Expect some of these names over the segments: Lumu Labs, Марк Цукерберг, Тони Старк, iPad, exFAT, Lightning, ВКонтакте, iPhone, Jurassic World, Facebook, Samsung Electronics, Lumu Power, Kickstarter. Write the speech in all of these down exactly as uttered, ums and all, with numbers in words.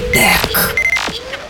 Хай-тек.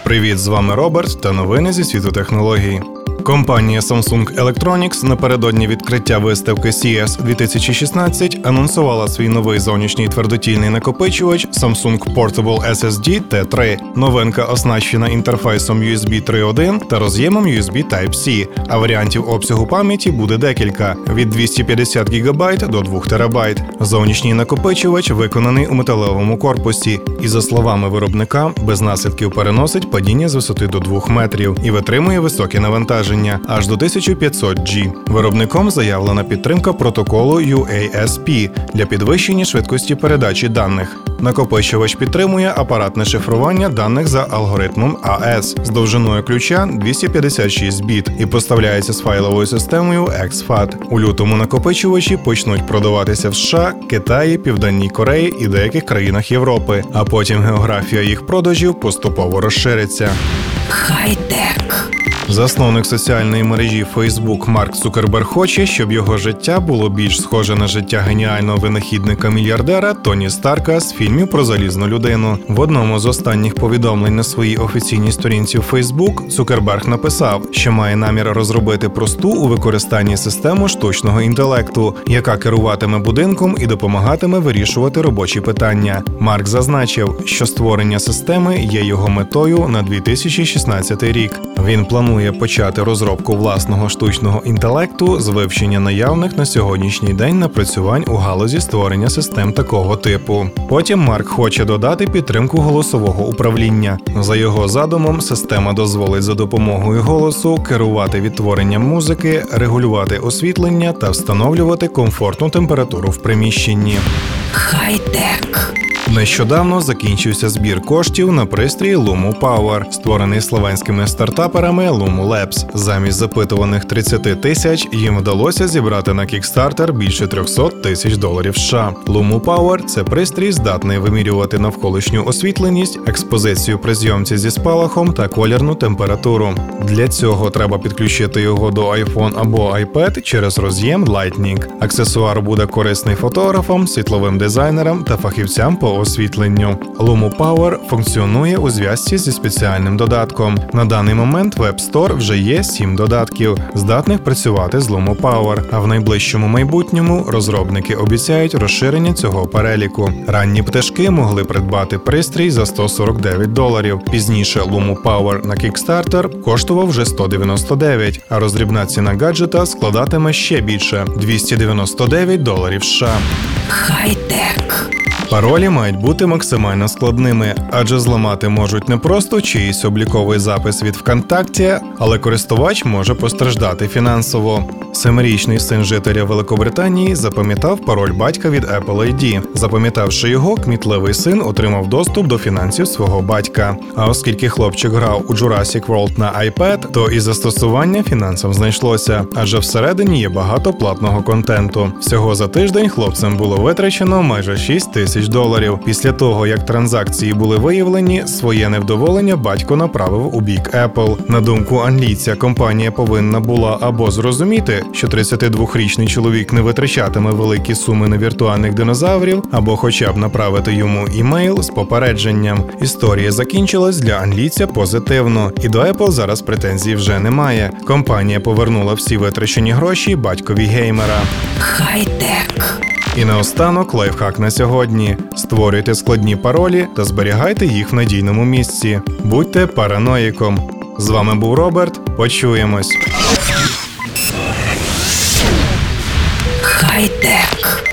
Привіт, з вами Роберт та новини зі світу технологій. Компанія Samsung Electronics напередодні відкриття виставки сі і ес дві тисячі шістнадцять анонсувала свій новий зовнішній твердотільний накопичувач Samsung Portable ес ес ді Т три. Новинка оснащена інтерфейсом ю ес бі три точка один та роз'ємом ю ес бі тайп сі, а варіантів обсягу пам'яті буде декілька – від двісті п'ятдесят гігабайт до два терабайти. Зовнішній накопичувач виконаний у металевому корпусі і, за словами виробника, без наслідків переносить падіння з висоти до двох метрів і витримує високі навантаження аж до тисяча п'ятсот джі. Виробником заявлена підтримка протоколу ю ей ес пі для підвищення швидкості передачі даних. Накопичувач підтримує апаратне шифрування даних за алгоритмом ей і ес з довжиною ключа двісті п'ятдесят шість біт і поставляється з файловою системою exFAT. У лютому накопичувачі почнуть продаватися в США, Китаї, Південній Кореї і деяких країнах Європи, а потім географія їх продажів поступово розшириться. Хай-тек. Засновник соціальної мережі Facebook Марк Цукерберг хоче, щоб його життя було більш схоже на життя геніального винахідника-мільярдера Тоні Старка з фільмів про залізну людину. В одному з останніх повідомлень на своїй офіційній сторінці в Facebook Цукерберг написав, що має намір розробити просту у використанні систему штучного інтелекту, яка керуватиме будинком і допомагатиме вирішувати робочі питання. Марк зазначив, що створення системи є його метою на дві тисячі шістнадцятий рік. Він планує почати розробку власного штучного інтелекту з вивчення наявних на сьогоднішній день напрацювань у галузі створення систем такого типу. Потім Марк хоче додати підтримку голосового управління. За його задумом, система дозволить за допомогою голосу керувати відтворенням музики, регулювати освітлення та встановлювати комфортну температуру в приміщенні. Хай-тек. Нещодавно закінчився збір коштів на пристрій Lumu Power, створений словенськими стартаперами Lumu Labs. Замість запитуваних тридцять тисяч, їм вдалося зібрати на Kickstarter більше триста тисяч доларів США. Lumu Power – це пристрій, здатний вимірювати навколишню освітленість, експозицію при зйомці зі спалахом та колірну температуру. Для цього треба підключити його до iPhone або iPad через роз'єм Lightning. Аксесуар буде корисний фотографам, світловим дизайнерам та фахівцям по освітленню. Lumu Power функціонує у зв'язці зі спеціальним додатком. На даний момент в App Store вже є сім додатків, здатних працювати з Lumu Power, а в найближчому майбутньому розробники обіцяють розширення цього переліку. Ранні пташки могли придбати пристрій за сто сорок дев'ять доларів. Пізніше Lumu Power на Kickstarter коштував вже сто дев'яносто дев'ять, а роздрібна ціна гаджета складатиме ще більше – двісті дев'яносто дев'ять доларів США. Хай-тек. Паролі мають бути максимально складними, адже зламати можуть не просто чийсь обліковий запис від ВКонтакте, але користувач може постраждати фінансово. Семирічний син жителя Великобританії запам'ятав пароль батька від Apple ай ді. Запам'ятавши його, кмітливий син отримав доступ до фінансів свого батька. А оскільки хлопчик грав у Jurassic World на iPad, то і застосування фінансам знайшлося, адже всередині є багато платного контенту. Всього за тиждень хлопцям було витрачено майже шість тисяч доларів. Після того, як транзакції були виявлені, своє невдоволення батько направив у бік Apple. На думку англійця, компанія повинна була або зрозуміти, що тридцятидвохрічний чоловік не витрачатиме великі суми на віртуальних динозаврів, або хоча б направити йому імейл з попередженням. Історія закінчилась для англійця позитивно, і до Apple зараз претензій вже немає. Компанія повернула всі витрачені гроші батькові геймера. Хай-тек. І наостанок лайфхак на сьогодні. Створюйте складні паролі та зберігайте їх в надійному місці. Будьте параноїком. З вами був Роберт. Почуємось. Хай-тек.